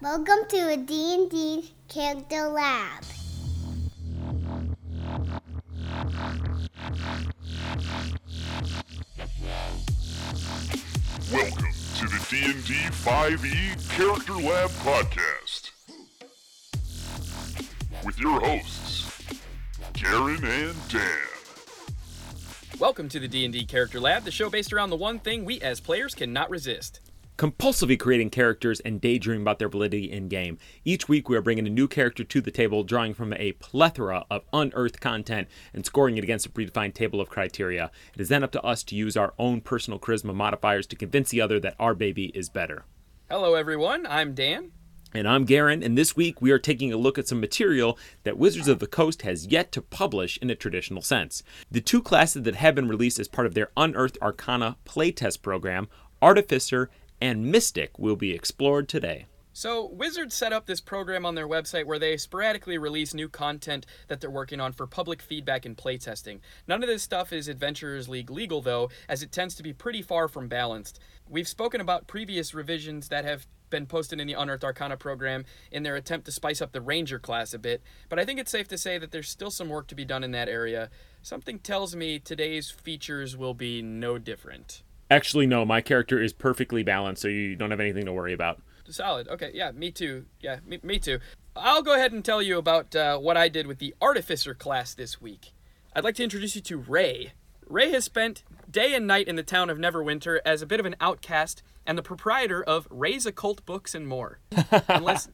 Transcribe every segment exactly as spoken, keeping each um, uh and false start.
Welcome to a D and D Character Lab. Welcome to the D and D five e Character Lab Podcast with your hosts, Garen and Dan. Welcome to the D and D Character Lab, the show based around the one thing we as players cannot resist. Compulsively creating characters and daydreaming about their validity in-game. Each week we are bringing a new character to the table, drawing from a plethora of unearthed content and scoring it against a predefined table of criteria. It is then up to us to use our own personal charisma modifiers to convince the other that our baby is better. Hello everyone, I'm Dan. And I'm Garen, and this week we are taking a look at some material that Wizards of the Coast has yet to publish in a traditional sense. The two classes that have been released as part of their Unearthed Arcana playtest program, Artificer and Mystic, will be explored today. So, Wizards set up this program on their website where they sporadically release new content that they're working on for public feedback and playtesting. None of this stuff is Adventurers League legal, though, as it tends to be pretty far from balanced. We've spoken about previous revisions that have been posted in the Unearthed Arcana program in their attempt to spice up the Ranger class a bit, but I think it's safe to say that there's still some work to be done in that area. Something tells me today's features will be no different. Actually, no, my character is perfectly balanced, so you don't have anything to worry about. Solid. Okay, yeah, me too. Yeah, me, me too. I'll go ahead and tell you about uh, what I did with the Artificer class this week. I'd like to introduce you to Ray. Ray has spent day and night in the town of Neverwinter as a bit of an outcast and the proprietor of Ray's Occult Books and More. Unless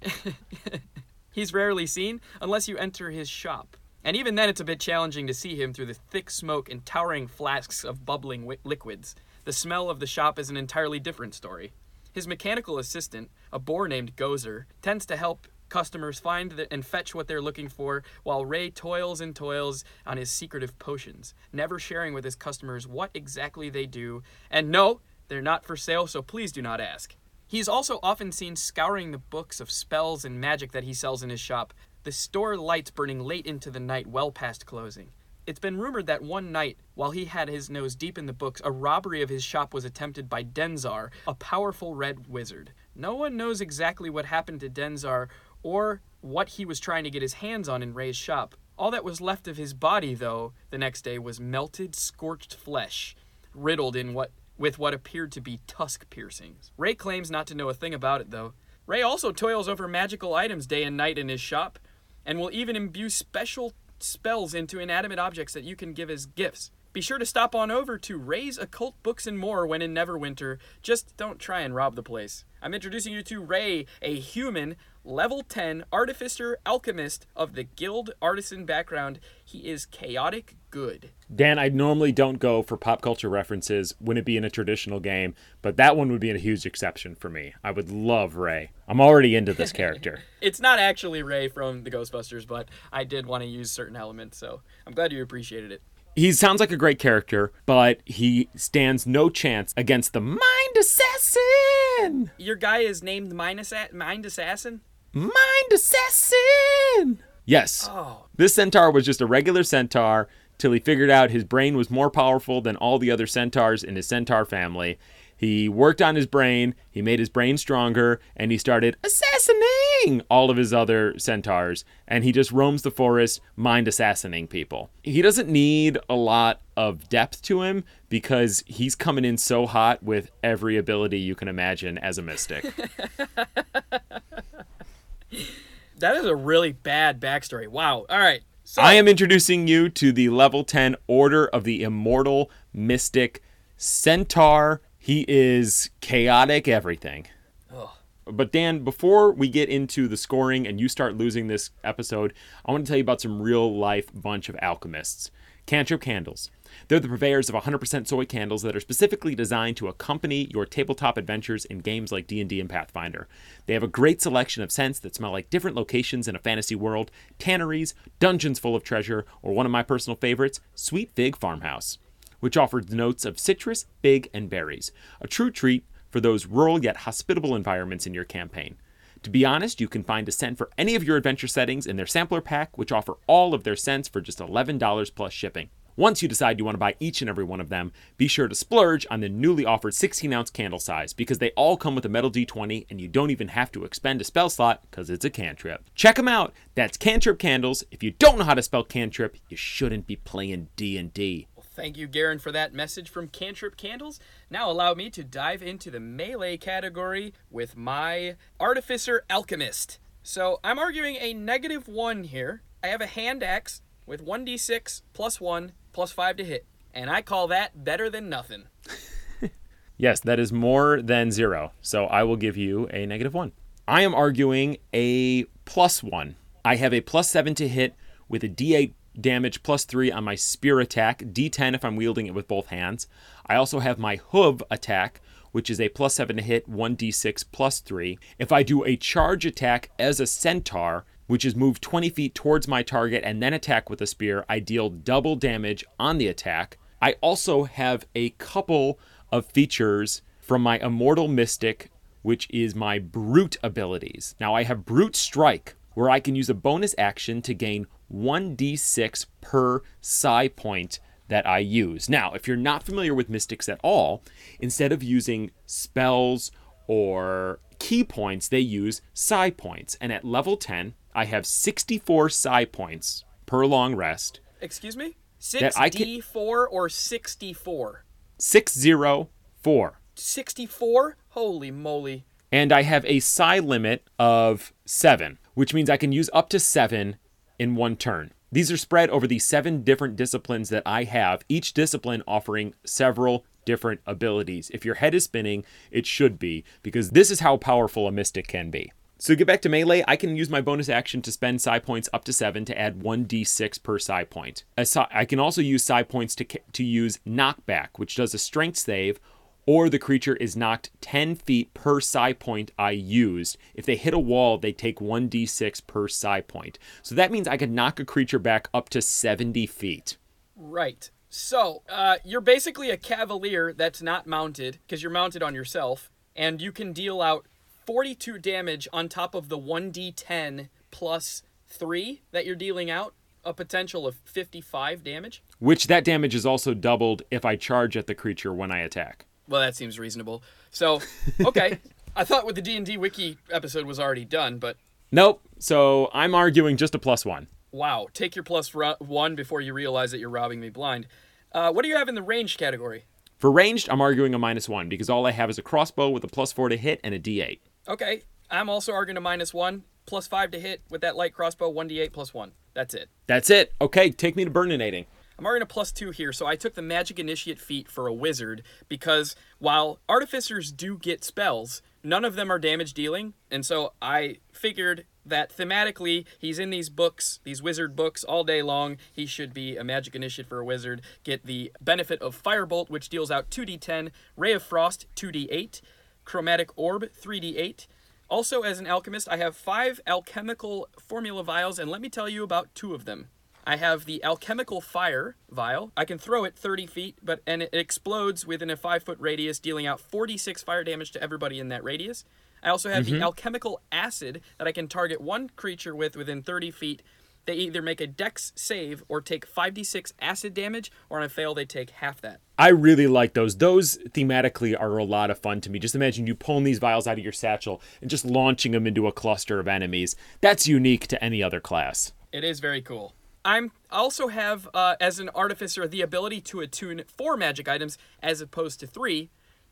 he's rarely seen unless you enter his shop. And even then, it's a bit challenging to see him through the thick smoke and towering flasks of bubbling wi- liquids. The smell of the shop is an entirely different story. His mechanical assistant, a boar named Gozer, tends to help customers find the, and fetch what they're looking for, while Ray toils and toils on his secretive potions, never sharing with his customers what exactly they do. And no, they're not for sale, so please do not ask. He's also often seen scouring the books of spells and magic that he sells in his shop, the store lights burning late into the night well past closing. It's been rumored that one night, while he had his nose deep in the books, a robbery of his shop was attempted by Denzar, a powerful red wizard. No one knows exactly what happened to Denzar or what he was trying to get his hands on in Ray's shop. All that was left of his body, though, the next day was melted, scorched flesh, riddled in what with what appeared to be tusk piercings. Ray claims not to know a thing about it, though. Ray also toils over magical items day and night in his shop, and will even imbue special spells into inanimate objects that you can give as gifts. Be sure to stop on over to Ray's Occult Books and More when in Neverwinter. Just don't try and rob the place. I'm introducing you to Ray, a human, level ten, artificer, alchemist of the guild artisan background. He is chaotic good. Dan, I normally don't go for pop culture references when it be in a traditional game, but that one would be a huge exception for me. I would love Ray. I'm already into this character. It's not actually Ray from the Ghostbusters, but I did want to use certain elements, so I'm glad you appreciated it. He sounds like a great character, but he stands no chance against the Mind Assassin! Your guy is named Mind, Assa- Mind Assassin? Mind Assassin! Yes. Oh. This centaur was just a regular centaur till he figured out his brain was more powerful than all the other centaurs in his centaur family. He worked on his brain, he made his brain stronger, and he started assassinating all of his other centaurs. And he just roams the forest, mind assassinating people. He doesn't need a lot of depth to him because he's coming in so hot with every ability you can imagine as a mystic. That is a really bad backstory. Wow. All right. So- I am introducing you to the level ten Order of the Immortal Mystic Centaur. He is chaotic everything. Ugh. But Dan, before we get into the scoring and you start losing this episode, I want to tell you about some real-life bunch of alchemists. Cantrip Candles. They're the purveyors of one hundred percent soy candles that are specifically designed to accompany your tabletop adventures in games like D and D and Pathfinder. They have a great selection of scents that smell like different locations in a fantasy world, tanneries, dungeons full of treasure, or one of my personal favorites, Sweet Fig Farmhouse, which offers notes of citrus, fig, and berries. A true treat for those rural yet hospitable environments in your campaign. To be honest, you can find a scent for any of your adventure settings in their sampler pack, which offer all of their scents for just eleven dollars plus shipping. Once you decide you want to buy each and every one of them, be sure to splurge on the newly offered sixteen ounce candle size, because they all come with a metal d twenty and you don't even have to expend a spell slot because it's a cantrip. Check them out. That's Cantrip Candles. If you don't know how to spell cantrip, you shouldn't be playing D and D. Thank you, Garen, for that message from Cantrip Candles. Now allow me to dive into the melee category with my Artificer Alchemist. So I'm arguing a negative one here. I have a hand axe with one d six plus one plus five to hit, and I call that better than nothing. Yes, that is more than zero, so I will give you a negative one. I am arguing a plus one. I have a plus seven to hit with a d eight damage plus three on my spear attack, d ten if I'm wielding it with both hands. I also have my hoof attack, which is a plus seven to hit, one d six plus three. If I do a charge attack as a centaur, which is move twenty feet towards my target and then attack with a spear, I deal double damage on the attack. I also have a couple of features from my Immortal Mystic, which is my brute abilities. Now I have Brute Strike, where I can use a bonus action to gain one d six per psi point that I use. Now, if you're not familiar with mystics at all, instead of using spells or key points, they use psi points. And at level ten, I have sixty-four psi points per long rest. Excuse me? six d four or sixty-four? six zero four. sixty-four? Holy moly. And I have a psi limit of seven, which means I can use up to seven in one turn. These are spread over the seven different disciplines that I have, each discipline offering several different abilities. If your head is spinning, it should be, because this is how powerful a mystic can be. So to get back to melee, I can use my bonus action to spend psi points up to seven to add one d six per psi point. I can also use psi points to, to use knockback, which does a strength save, or the creature is knocked ten feet per psi point I used. If they hit a wall, they take one d six per psi point. So that means I could knock a creature back up to seventy feet. Right. So uh, you're basically a cavalier that's not mounted, because you're mounted on yourself, and you can deal out forty-two damage on top of the one d ten plus three that you're dealing out, a potential of fifty-five damage. Which that damage is also doubled if I charge at the creature when I attack. Well, that seems reasonable. So, okay. I thought with the D and D wiki episode was already done, but... Nope. So I'm arguing just a plus one. Wow. Take your plus ro- one before you realize that you're robbing me blind. Uh, what do you have in the ranged category? For ranged, I'm arguing a minus one, because all I have is a crossbow with a plus four to hit and a d eight. Okay. I'm also arguing a minus one, plus five to hit with that light crossbow, one d eight plus one. That's it. That's it. Okay. Take me to burninating. I'm already a plus two here, so I took the Magic Initiate feat for a wizard, because while artificers do get spells, none of them are damage dealing, and so I figured that thematically, he's in these books, these wizard books, all day long. He should be a Magic Initiate for a wizard, get the benefit of Firebolt, which deals out two d ten, Ray of Frost, two d eight, Chromatic Orb, three d eight. Also, as an alchemist, I have five alchemical formula vials, and let me tell you about two of them. I have the Alchemical Fire vial. I can throw it thirty feet, but and it explodes within a five-foot radius, dealing out forty-six fire damage to everybody in that radius. I also have mm-hmm. the Alchemical Acid that I can target one creature with within thirty feet. They either make a dex save or take five d six acid damage, or on a fail, they take half that. I really like those. Those thematically are a lot of fun to me. Just imagine you pulling these vials out of your satchel and just launching them into a cluster of enemies. That's unique to any other class. It is very cool. I also have, uh, as an artificer, the ability to attune four magic items as opposed to three.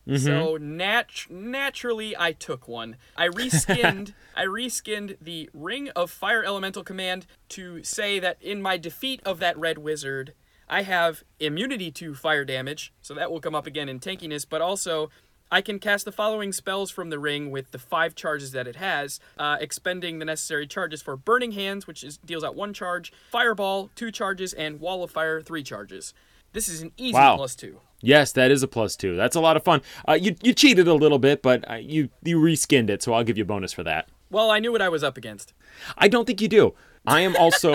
Mm-hmm. So nat- naturally, I took one. I reskinned, I reskinned the Ring of Fire Elemental command to say that in my defeat of that red wizard, I have immunity to fire damage. So that will come up again in tankiness, but also... I can cast the following spells from the ring with the five charges that it has, uh, expending the necessary charges for Burning Hands, which is, deals out one charge, Fireball, two charges, and Wall of Fire, three charges. This is an easy wow. plus two. Yes, that is a plus two. That's a lot of fun. Uh, you you cheated a little bit, but uh, you, you reskinned it, so I'll give you a bonus for that. Well, I knew what I was up against. I don't think you do. I am also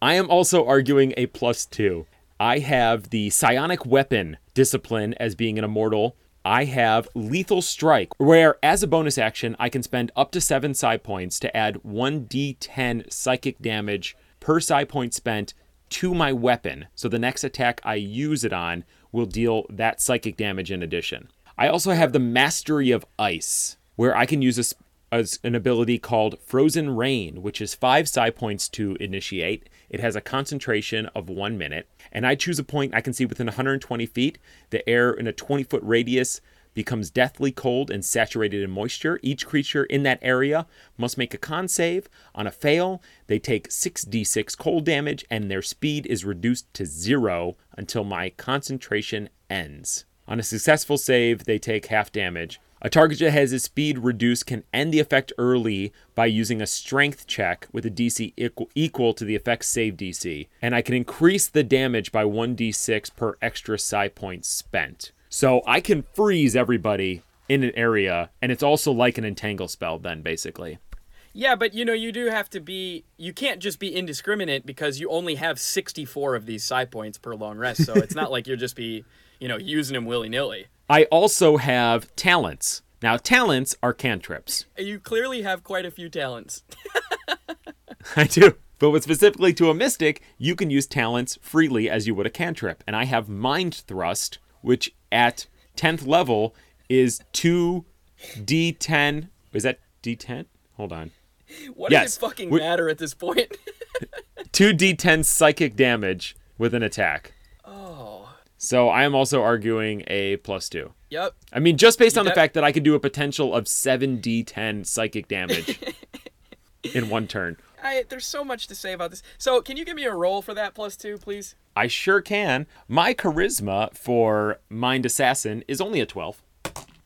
I am also arguing a plus two. I have the Psionic Weapon discipline as being an immortal. I have Lethal Strike, where as a bonus action, I can spend up to seven psi points to add one d ten psychic damage per psi point spent to my weapon, so the next attack I use it on will deal that psychic damage in addition. I also have the Mastery of Ice, where I can use a sp- as an ability called Frozen Rain, which is five psi points to initiate. It has a concentration of one minute, and I choose a point I can see within one hundred twenty feet. The air in a twenty-foot radius becomes deathly cold and saturated in moisture. Each creature in that area must make a con save. On a fail, they take six d six cold damage, and their speed is reduced to zero until my concentration ends. On a successful save, they take half damage. A target that has its speed reduced can end the effect early by using a strength check with a D C equal, equal to the effect's save D C, and I can increase the damage by one d six per extra psi point spent. So I can freeze everybody in an area, and it's also like an entangle spell then, basically. Yeah, but you know, you do have to be, you can't just be indiscriminate because you only have sixty-four of these psi points per long rest, so it's not like you'll just be, you know, using them willy-nilly. I also have talents. Now, talents are cantrips. You clearly have quite a few talents. I do. But with specifically to a mystic, you can use talents freely as you would a cantrip. And I have Mind Thrust, which at tenth level is two d ten. Is that d ten? Hold on. What yes. does it fucking we- matter at this point? two d ten psychic damage with an attack. Oh. So I am also arguing a plus two. Yep. I mean, just based on yep. the fact that I can do a potential of seven d ten psychic damage in one turn. I, there's so much to say about this. So can you give me a roll for that plus two, please? I sure can. My charisma for Mind Assassin is only a twelve.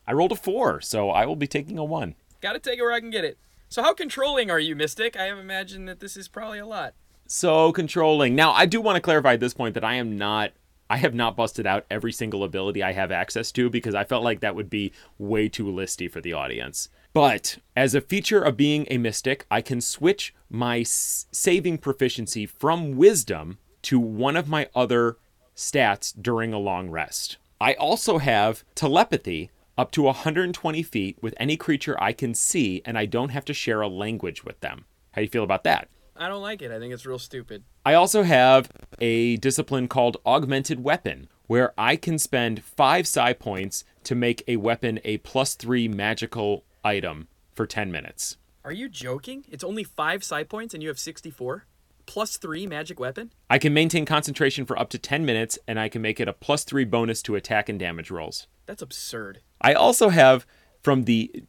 I rolled a four, so I will be taking a one. Got to take it where I can get it. So how controlling are you, Mystic? I imagine that this is probably a lot. So controlling. Now, I do want to clarify at this point that I am not... I have not busted out every single ability I have access to because I felt like that would be way too listy for the audience. But as a feature of being a mystic, I can switch my saving proficiency from wisdom to one of my other stats during a long rest. I also have telepathy up to one hundred twenty feet with any creature I can see, and I don't have to share a language with them. How do you feel about that? I don't like it. I think it's real stupid. I also have a discipline called Augmented Weapon, where I can spend five psi points to make a weapon a plus three magical item for ten minutes. Are you joking? It's only five psi points and you have sixty-four? Plus three magic weapon? I can maintain concentration for up to ten minutes, and I can make it a plus three bonus to attack and damage rolls. That's absurd. I also have, from the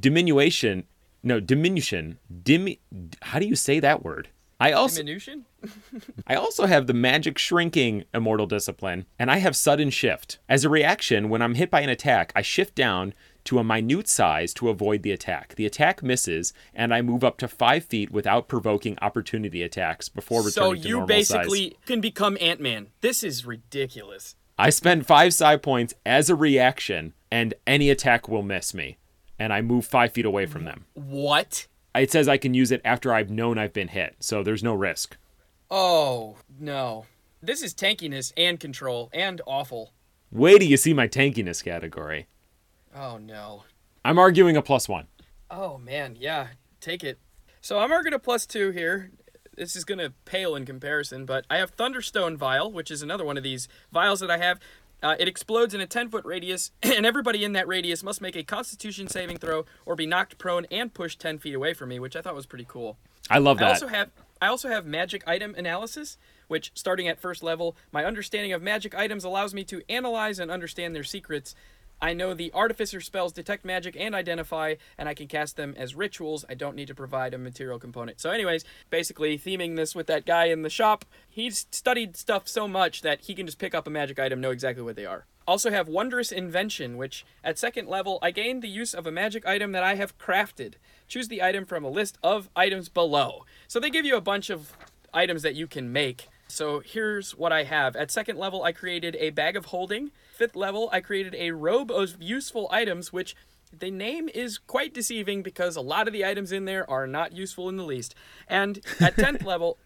diminution... No, diminution. Dim. How do you say that word? I also diminution. I also have the magic shrinking immortal discipline, and I have sudden shift. As a reaction, when I'm hit by an attack, I shift down to a minute size to avoid the attack. The attack misses, and I move up to five feet without provoking opportunity attacks before returning to normal size. So you basically can become Ant-Man. This is ridiculous. I spend five psi points as a reaction, and any attack will miss me. And I move five feet away from them. What? It says I can use it after I've known I've been hit, so there's no risk. Oh, no. This is tankiness and control and awful. Wait till you see my tankiness category. Oh, no. I'm arguing a plus one. Oh, man, yeah. Take it. So I'm arguing a plus two here. This is going to pale in comparison, but I have Thunderstone Vial, which is another one of these vials that I have. Uh, it explodes in a ten-foot radius, and everybody in that radius must make a Constitution saving throw or be knocked prone and pushed ten feet away from me, which I thought was pretty cool. I love that. I also have, I also have Magic Item Analysis, which, starting at first level, my understanding of magic items allows me to analyze and understand their secrets. I know the Artificer spells detect magic and identify, and I can cast them as rituals. I don't need to provide a material component. So anyways, basically theming this with that guy in the shop. He's studied stuff so much that he can just pick up a magic item, know exactly what they are. Also have Wondrous Invention, which at second level, I gain the use of a magic item that I have crafted. Choose the item from a list of items below. So they give you a bunch of items that you can make. So here's what I have. At second level, I created a Bag of Holding. Fifth level, I created a Robe of Useful Items, which... the name is quite deceiving because a lot of the items in there are not useful in the least. And at tenth level,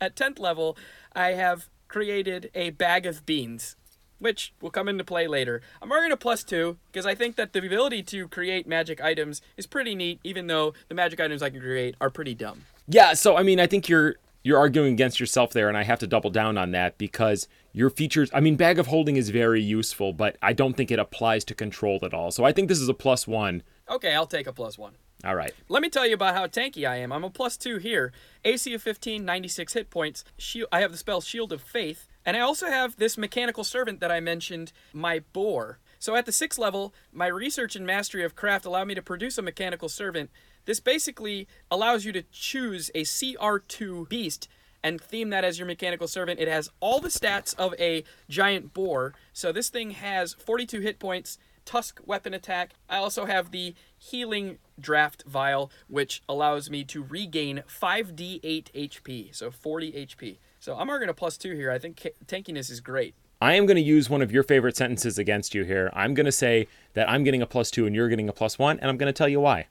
at tenth level, I have created a Bag of Beans, which will come into play later. I'm arguing a plus two because I think that the ability to create magic items is pretty neat, even though the magic items I can create are pretty dumb. Yeah, so I mean, I think you're you're arguing against yourself there, and I have to double down on that because your features, I mean, Bag of Holding is very useful, but I don't think it applies to Controlled at all. So I think this is a plus one. Okay, I'll take a plus one. All right. Let me tell you about how tanky I am. I'm a plus two here. A C of fifteen, ninety-six hit points. Shield, I have the spell Shield of Faith. And I also have this Mechanical Servant that I mentioned, my boar. So at the sixth level, my research and mastery of craft allow me to produce a Mechanical Servant. This basically allows you to choose a C R two beast and theme that as your Mechanical Servant. It has all the stats of a giant boar. So this thing has forty-two hit points, tusk weapon attack. I also have the healing draft vial, which allows me to regain five d eight H P, so forty H P. So I'm arguing a plus two here. I think tankiness is great. I am going to use one of your favorite sentences against you here. I'm going to say that I'm getting a plus two and you're getting a plus one, and I'm going to tell you why.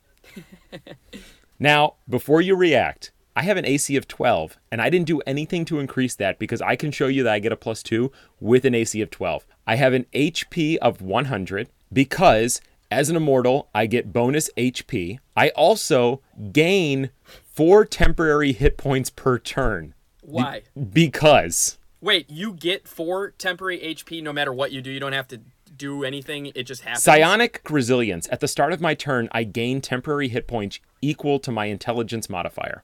Now, before you react, I have an A C of twelve, and I didn't do anything to increase that because I can show you that I get a plus two with an A C of twelve. I have an H P of one hundred because as an immortal, I get bonus H P. I also gain four temporary hit points per turn. Why? Be- because. Wait, you get four temporary H P no matter what you do. You don't have to do anything. It just happens. Psionic Resilience. At the start of my turn, I gain temporary hit points equal to my intelligence modifier,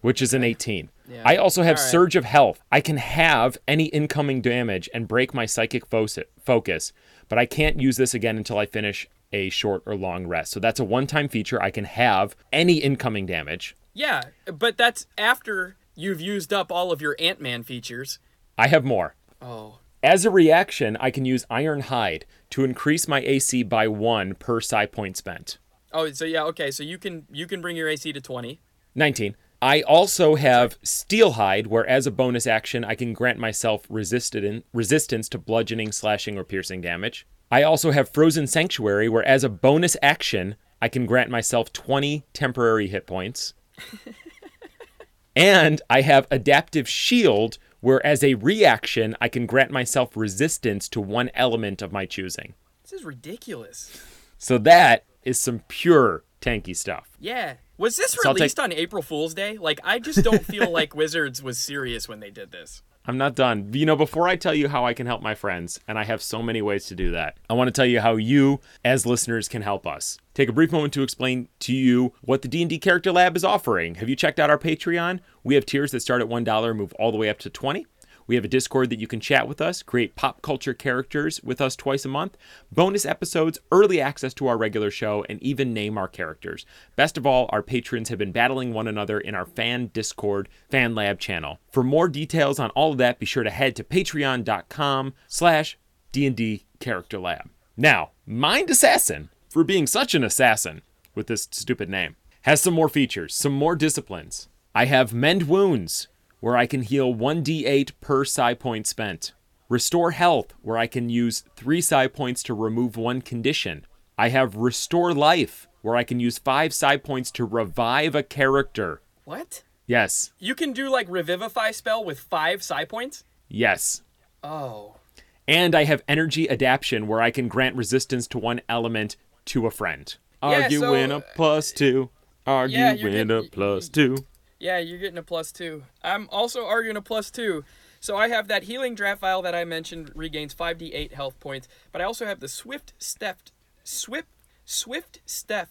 which is an eighteen. Yeah. I also have right. Surge of Health. I can have any incoming damage and break my psychic focus, but I can't use this again until I finish a short or long rest. So that's a one-time feature. I can have any incoming damage. Yeah, but that's after you've used up all of your Ant-Man features. I have more. Oh. As a reaction, I can use Ironhide to increase my A C by one per psi point spent. Oh, so yeah, okay. So you can you can bring your A C to twenty. nineteen. I also have Steelhide, where as a bonus action, I can grant myself resisted resistance to bludgeoning, slashing, or piercing damage. I also have Frozen Sanctuary, where as a bonus action, I can grant myself twenty temporary hit points. And I have Adaptive Shield, where as a reaction, I can grant myself resistance to one element of my choosing. This is ridiculous. So that is some pure tanky stuff. Yeah. Was this so released take... on April Fool's Day? Like, I just don't feel like Wizards was serious when they did this. I'm not done. You know, before I tell you how I can help my friends, and I have so many ways to do that, I want to tell you how you, as listeners, can help us. Take a brief moment to explain to you what the D and D Character Lab is offering. Have you checked out our Patreon? We have tiers that start at one dollar and move all the way up to twenty dollars. We have a Discord that you can chat with us, create pop culture characters with us twice a month, bonus episodes, early access to our regular show, and even name our characters. Best of all, our patrons have been battling one another in our fan Discord fan lab channel. For more details on all of that, be sure to head to patreon.com slash D&D Character Lab. Now, Mind Assassin, for being such an assassin with this stupid name, has some more features, some more disciplines. I have Mend Wounds, where I can heal one d eight per psi point spent. Restore Health, where I can use three psi points to remove one condition. I have Restore Life, where I can use five psi points to revive a character. What? Yes. You can do like Revivify spell with five psi points? Yes. Oh. And I have Energy Adaption, where I can grant resistance to one element to a friend. Yeah, Argue so, win a plus two. Argue yeah, win getting, a plus two. Yeah, you're getting a plus two. I'm also arguing a plus two. So I have that healing draft vial that I mentioned regains five d eight health points, but I also have the swift step, swift, swift step,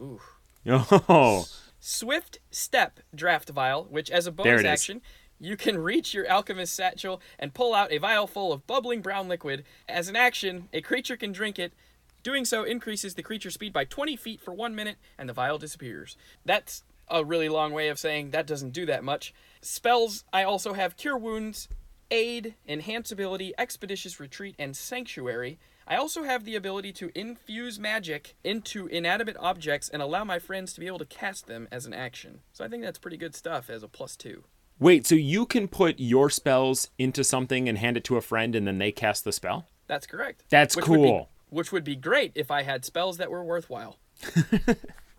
ooh. Oh. Swift step draft vial, which as a bonus action, is. You can reach your alchemist satchel and pull out a vial full of bubbling brown liquid. As an action, a creature can drink it. Doing so increases the creature's speed by twenty feet for one minute, and the vial disappears. That's a really long way of saying that doesn't do that much. Spells, I also have Cure Wounds, Aid, Enhance Ability, Expeditious Retreat, and Sanctuary. I also have the ability to infuse magic into inanimate objects and allow my friends to be able to cast them as an action. So I think that's pretty good stuff as a plus two. Wait, so you can put your spells into something and hand it to a friend and then they cast the spell? That's correct. That's which cool. Would be, which would be great if I had spells that were worthwhile.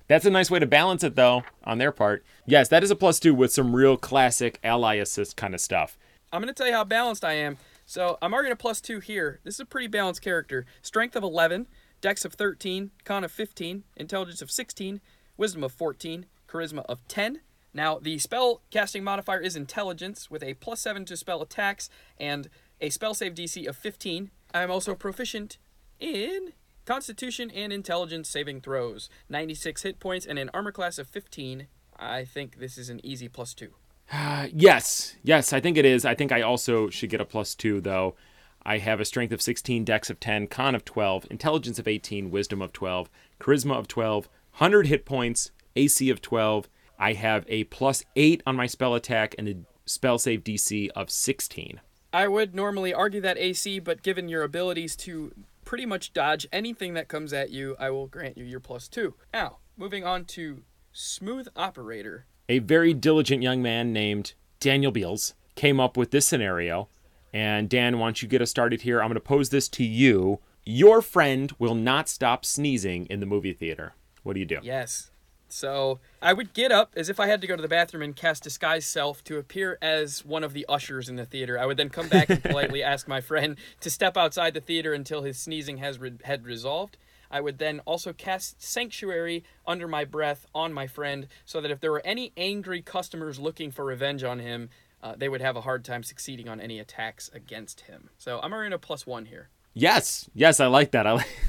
That's a nice way to balance it, though, on their part. Yes, that is a plus two with some real classic ally assist kind of stuff. I'm going to tell you how balanced I am. So I'm arguing a plus two here. This is a pretty balanced character. Strength of eleven, Dex of thirteen, Con of fifteen, Intelligence of sixteen, Wisdom of fourteen, Charisma of ten, Now, the spell casting modifier is intelligence, with a plus seven to spell attacks and a spell save D C of fifteen. I'm also proficient in Constitution and Intelligence saving throws, ninety-six hit points, and an armor class of fifteen. I think this is an easy plus two. Uh, yes. Yes, I think it is. I think I also should get a plus two, though. I have a strength of sixteen, dex of ten, con of twelve, intelligence of eighteen, wisdom of twelve, charisma of twelve, one hundred hit points, A C of twelve. I have a plus eight on my spell attack and a spell save D C of sixteen. I would normally argue that A C, but given your abilities to pretty much dodge anything that comes at you, I will grant you your plus two. Now, moving on to Smooth Operator. A very diligent young man named Daniel Beals came up with this scenario. And Dan, once you get us started here, I'm going to pose this to you. Your friend will not stop sneezing in the movie theater. What do you do? Yes. So I would get up as if I had to go to the bathroom and cast Disguise Self to appear as one of the ushers in the theater. I would then come back and politely ask my friend to step outside the theater until his sneezing has re- had resolved. I would then also cast Sanctuary under my breath on my friend so that if there were any angry customers looking for revenge on him, uh, they would have a hard time succeeding on any attacks against him. So I'm already in a plus one here. Yes. Yes, I like that. I like,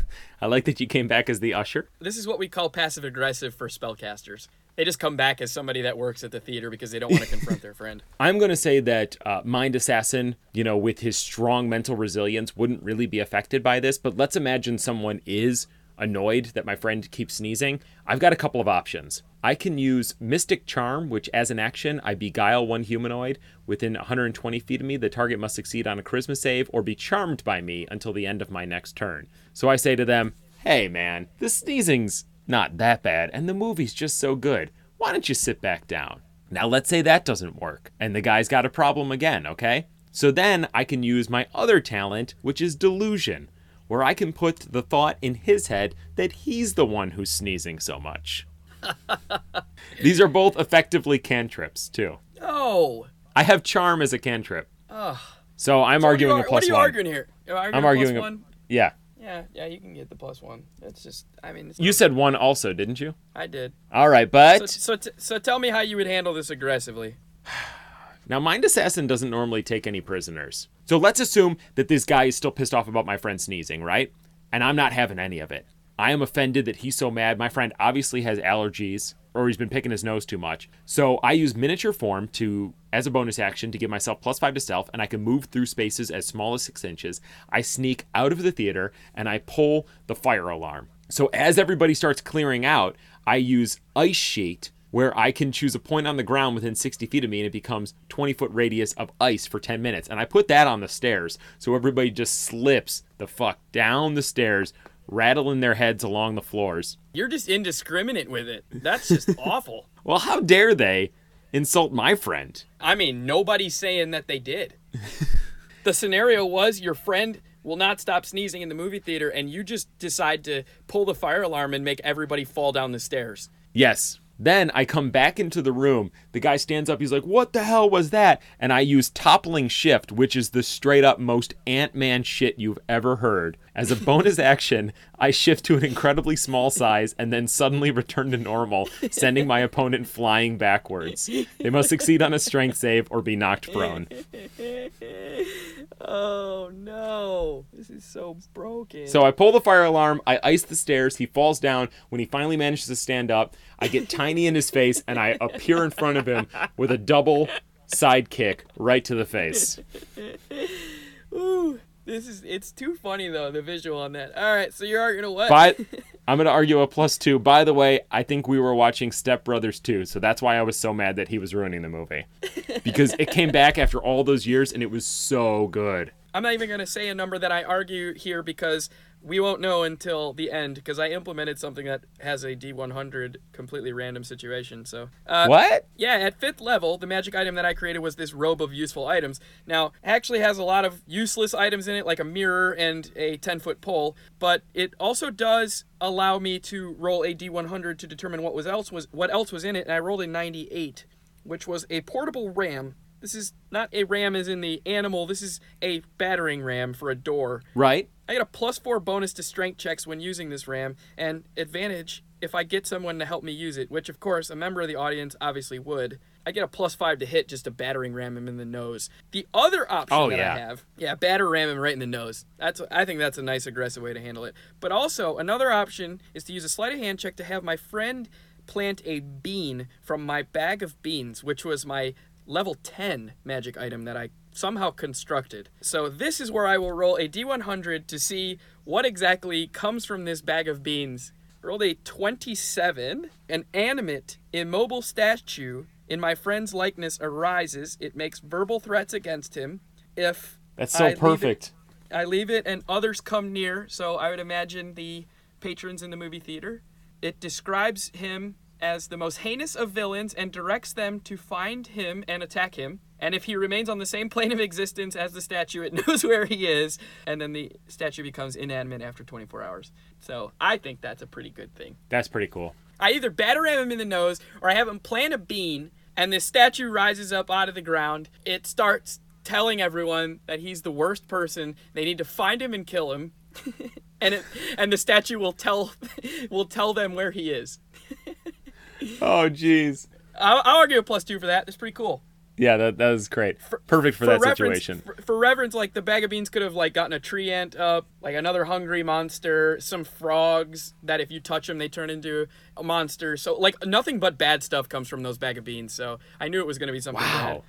I like that you came back as the usher. This is what we call passive-aggressive for spellcasters. They just come back as somebody that works at the theater because they don't want to confront their friend. I'm going to say that uh, Mind Assassin, you know, with his strong mental resilience, wouldn't really be affected by this. But let's imagine someone is annoyed that my friend keeps sneezing. I've got a couple of options. I can use Mystic Charm, which as an action, I beguile one humanoid within one hundred twenty feet of me. The target must succeed on a charisma save or be charmed by me until the end of my next turn. So I say to them, hey man, the sneezing's not that bad and the movie's just so good. Why don't you sit back down? Now let's say that doesn't work and the guy's got a problem again, okay? So then I can use my other talent, which is Delusion, where I can put the thought in his head that he's the one who's sneezing so much. These are both effectively cantrips, too. Oh. I have charm as a cantrip. Oh. So I'm so arguing are, a plus one. What are you one. arguing here? Am I arguing I'm a arguing plus a, one? Yeah. Yeah, yeah, you can get the plus one. It's just, I mean. It's you said one also, didn't you? I did. All right, but. So, so, t- so tell me how you would handle this aggressively. Now, Mind Assassin doesn't normally take any prisoners. So let's assume that this guy is still pissed off about my friend sneezing, right? And I'm not having any of it. I am offended that he's so mad. My friend obviously has allergies, or he's been picking his nose too much. So I use Miniature Form to, as a bonus action, to give myself plus five to stealth, and I can move through spaces as small as six inches. I sneak out of the theater, and I pull the fire alarm. So as everybody starts clearing out, I use Ice Sheet, where I can choose a point on the ground within sixty feet of me and it becomes twenty-foot radius of ice for ten minutes. And I put that on the stairs so everybody just slips the fuck down the stairs, rattling their heads along the floors. You're just indiscriminate with it. That's just awful. Well, how dare they insult my friend? I mean, nobody's saying that they did. The scenario was your friend will not stop sneezing in the movie theater and you just decide to pull the fire alarm and make everybody fall down the stairs. Yes. Then I come back into the room. The guy stands up. He's like, what the hell was that? And I use Toppling Shift, which is the straight up most Ant-Man shit you've ever heard. As a bonus action, I shift to an incredibly small size and then suddenly return to normal, sending my opponent flying backwards. They must succeed on a strength save or be knocked prone. Oh, no. This is so broken. So I pull the fire alarm. I ice the stairs. He falls down. When he finally manages to stand up, I get tiny in his face and I appear in front of him with a double sidekick right to the face. Ooh, this is it's too funny though, the visual on that. All right, so you're arguing a what? But I'm going to argue a plus two. By the way, I think we were watching Step Brothers two, so that's why I was so mad that he was ruining the movie. Because it came back after all those years and it was so good. I'm not even going to say a number that I argue here because we won't know until the end because I implemented something that has a D one hundred completely random situation. So uh, What? Yeah, at fifth level, the magic item that I created was this robe of useful items. Now, it actually has a lot of useless items in it, like a mirror and a ten-foot pole, but it also does allow me to roll a D one hundred to determine what was else was what else was in it, and I rolled a ninety-eight, which was a portable ram. This is not a ram as in the animal. This is a battering ram for a door. Right. I get a plus four bonus to strength checks when using this ram and advantage if I get someone to help me use it, which of course a member of the audience obviously would, I get a plus five to hit just to battering ram him in the nose. The other option oh, that yeah. I have, yeah, batter ram him right in the nose. That's I think that's a nice aggressive way to handle it. But also another option is to use a sleight of hand check to have my friend plant a bean from my bag of beans, which was my level ten magic item that I somehow constructed. So this is where I will roll a D one hundred to see what exactly comes from this bag of beans. Rolled a twenty-seven. An animate, immobile statue in my friend's likeness arises. It makes verbal threats against him. If that's so I perfect. Leave it, I leave it and others come near. So I would imagine the patrons in the movie theater. It describes him as the most heinous of villains and directs them to find him and attack him. And if he remains on the same plane of existence as the statue, it knows where he is. And then the statue becomes inanimate after twenty-four hours. So I think that's a pretty good thing. That's pretty cool. I either batter him in the nose or I have him plant a bean and this statue rises up out of the ground. It starts telling everyone that he's the worst person. They need to find him and kill him. and it, and the statue will tell will tell them where he is. Oh, jeez. I'll, I'll argue a plus two for that. That's pretty cool. Yeah, that that was great. Perfect for, for that situation. For, for reference, like, the bag of beans could have, like, gotten a tree ant up, like, another hungry monster, some frogs that if you touch them, they turn into a monster. So, like, nothing but bad stuff comes from those bag of beans. So I knew it was going to be something wow. bad.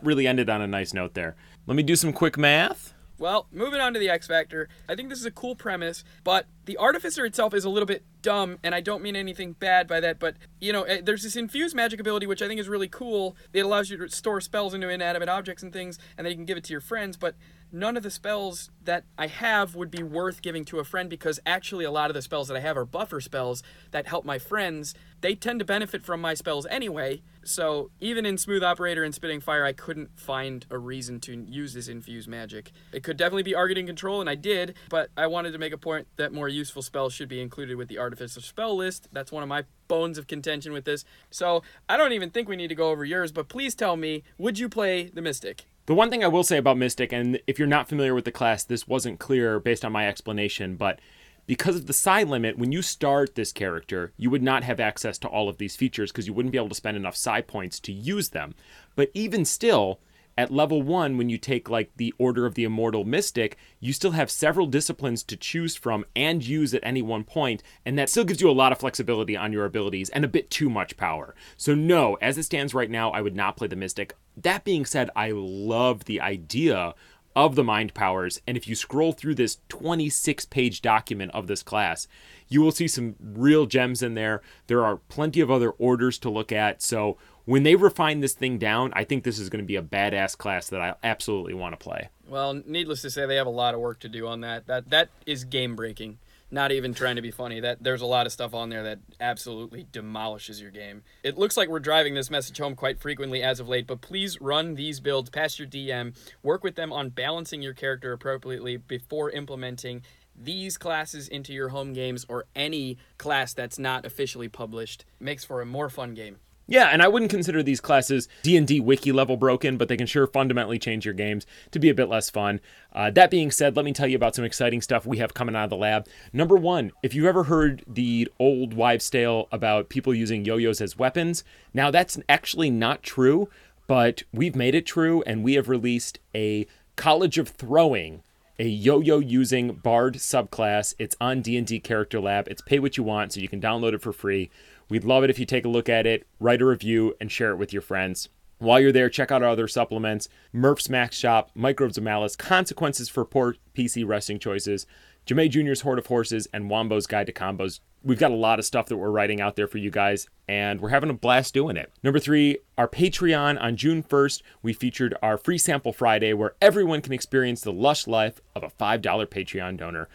That really ended on a nice note there. Let me do some quick math. Well, moving on to the X Factor, I think this is a cool premise, but the Artificer itself is a little bit dumb, and I don't mean anything bad by that, but, you know, there's this infused magic ability, which I think is really cool. It allows you to store spells into inanimate objects and things, and then you can give it to your friends, but none of the spells that I have would be worth giving to a friend because actually a lot of the spells that I have are buffer spells that help my friends. They tend to benefit from my spells anyway. So even in Smooth Operator and Spitting Fire, I couldn't find a reason to use this infused magic. It could definitely be argued in control, and I did, but I wanted to make a point that more useful spells should be included with the Artificer spell list. That's one of my bones of contention with this. So I don't even think we need to go over yours, but please tell me, would you play the Mystic? The one thing I will say about Mystic, and if you're not familiar with the class, this wasn't clear based on my explanation, but because of the psi limit, when you start this character, you would not have access to all of these features because you wouldn't be able to spend enough psi points to use them. But even still, at level one, when you take like the Order of the Immortal Mystic, you still have several disciplines to choose from and use at any one point, and that still gives you a lot of flexibility on your abilities and a bit too much power. So no, as it stands right now, I would not play the Mystic. That being said, I love the idea of the mind powers, and if you scroll through this twenty-six page document of this class, you will see some real gems in there. There are plenty of other orders to look at, so when they refine this thing down, I think this is going to be a badass class that I absolutely want to play. Well, needless to say, they have a lot of work to do on that. That that is game-breaking. Not even trying to be funny. That there's a lot of stuff on there that absolutely demolishes your game. It looks like we're driving this message home quite frequently as of late, but please run these builds past your D M. Work with them on balancing your character appropriately before implementing these classes into your home games or any class that's not officially published. Makes for a more fun game. Yeah, and I wouldn't consider these classes D and D wiki level broken, but they can sure fundamentally change your games to be a bit less fun. Uh, that being said, let me tell you about some exciting stuff we have coming out of the lab. Number one, if you've ever heard the old wives' tale about people using yo-yos as weapons, now that's actually not true, but we've made it true, and we have released a College of Throwing, a yo-yo using bard subclass. It's on D and D Character Lab. It's pay what you want, so you can download it for free. We'd love it if you take a look at it, write a review, and share it with your friends. While you're there, check out our other supplements, Murph's Max Shop, Microbes of Malice, Consequences for Poor P C Resting Choices, Jemay Junior's Horde of Horses, and Wombo's Guide to Combos. We've got a lot of stuff that we're writing out there for you guys, and we're having a blast doing it. Number three, our Patreon. On June first, we featured our Free Sample Friday, where everyone can experience the lush life of a five dollar Patreon donor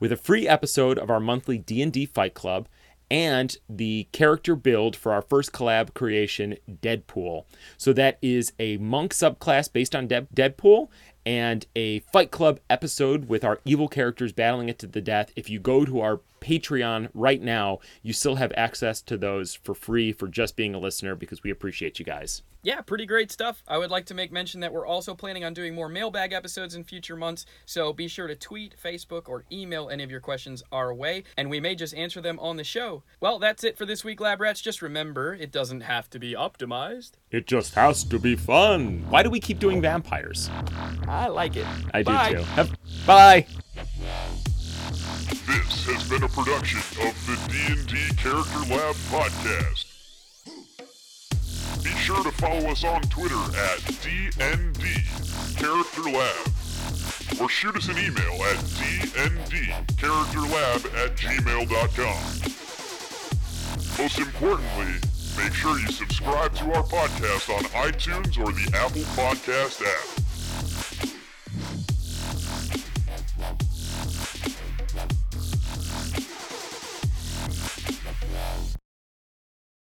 with a free episode of our monthly D and D Fight Club, and the character build for our first collab creation, Deadpool. So that is a monk subclass based on De- Deadpool, and a Fight Club episode with our evil characters battling it to the death. If you go to our Patreon right now, you still have access to those for free for just being a listener, because we appreciate you guys. Yeah, pretty great stuff. I would like to make mention that we're also planning on doing more mailbag episodes in future months, so be sure to tweet, Facebook, or email any of your questions our way, and we may just answer them on the show. Well, that's it for this week, Lab Rats. Just remember, it doesn't have to be optimized. It just has to be fun. Why do we keep doing vampires? I like it. I Bye. do too. Have- Bye. This has been a production of the D and D Character Lab Podcast. Be sure to follow us on Twitter at D and D Character Lab, or shoot us an email at d n d character lab at gmail dot com. Most importantly, make sure you subscribe to our podcast on iTunes or the Apple Podcast app.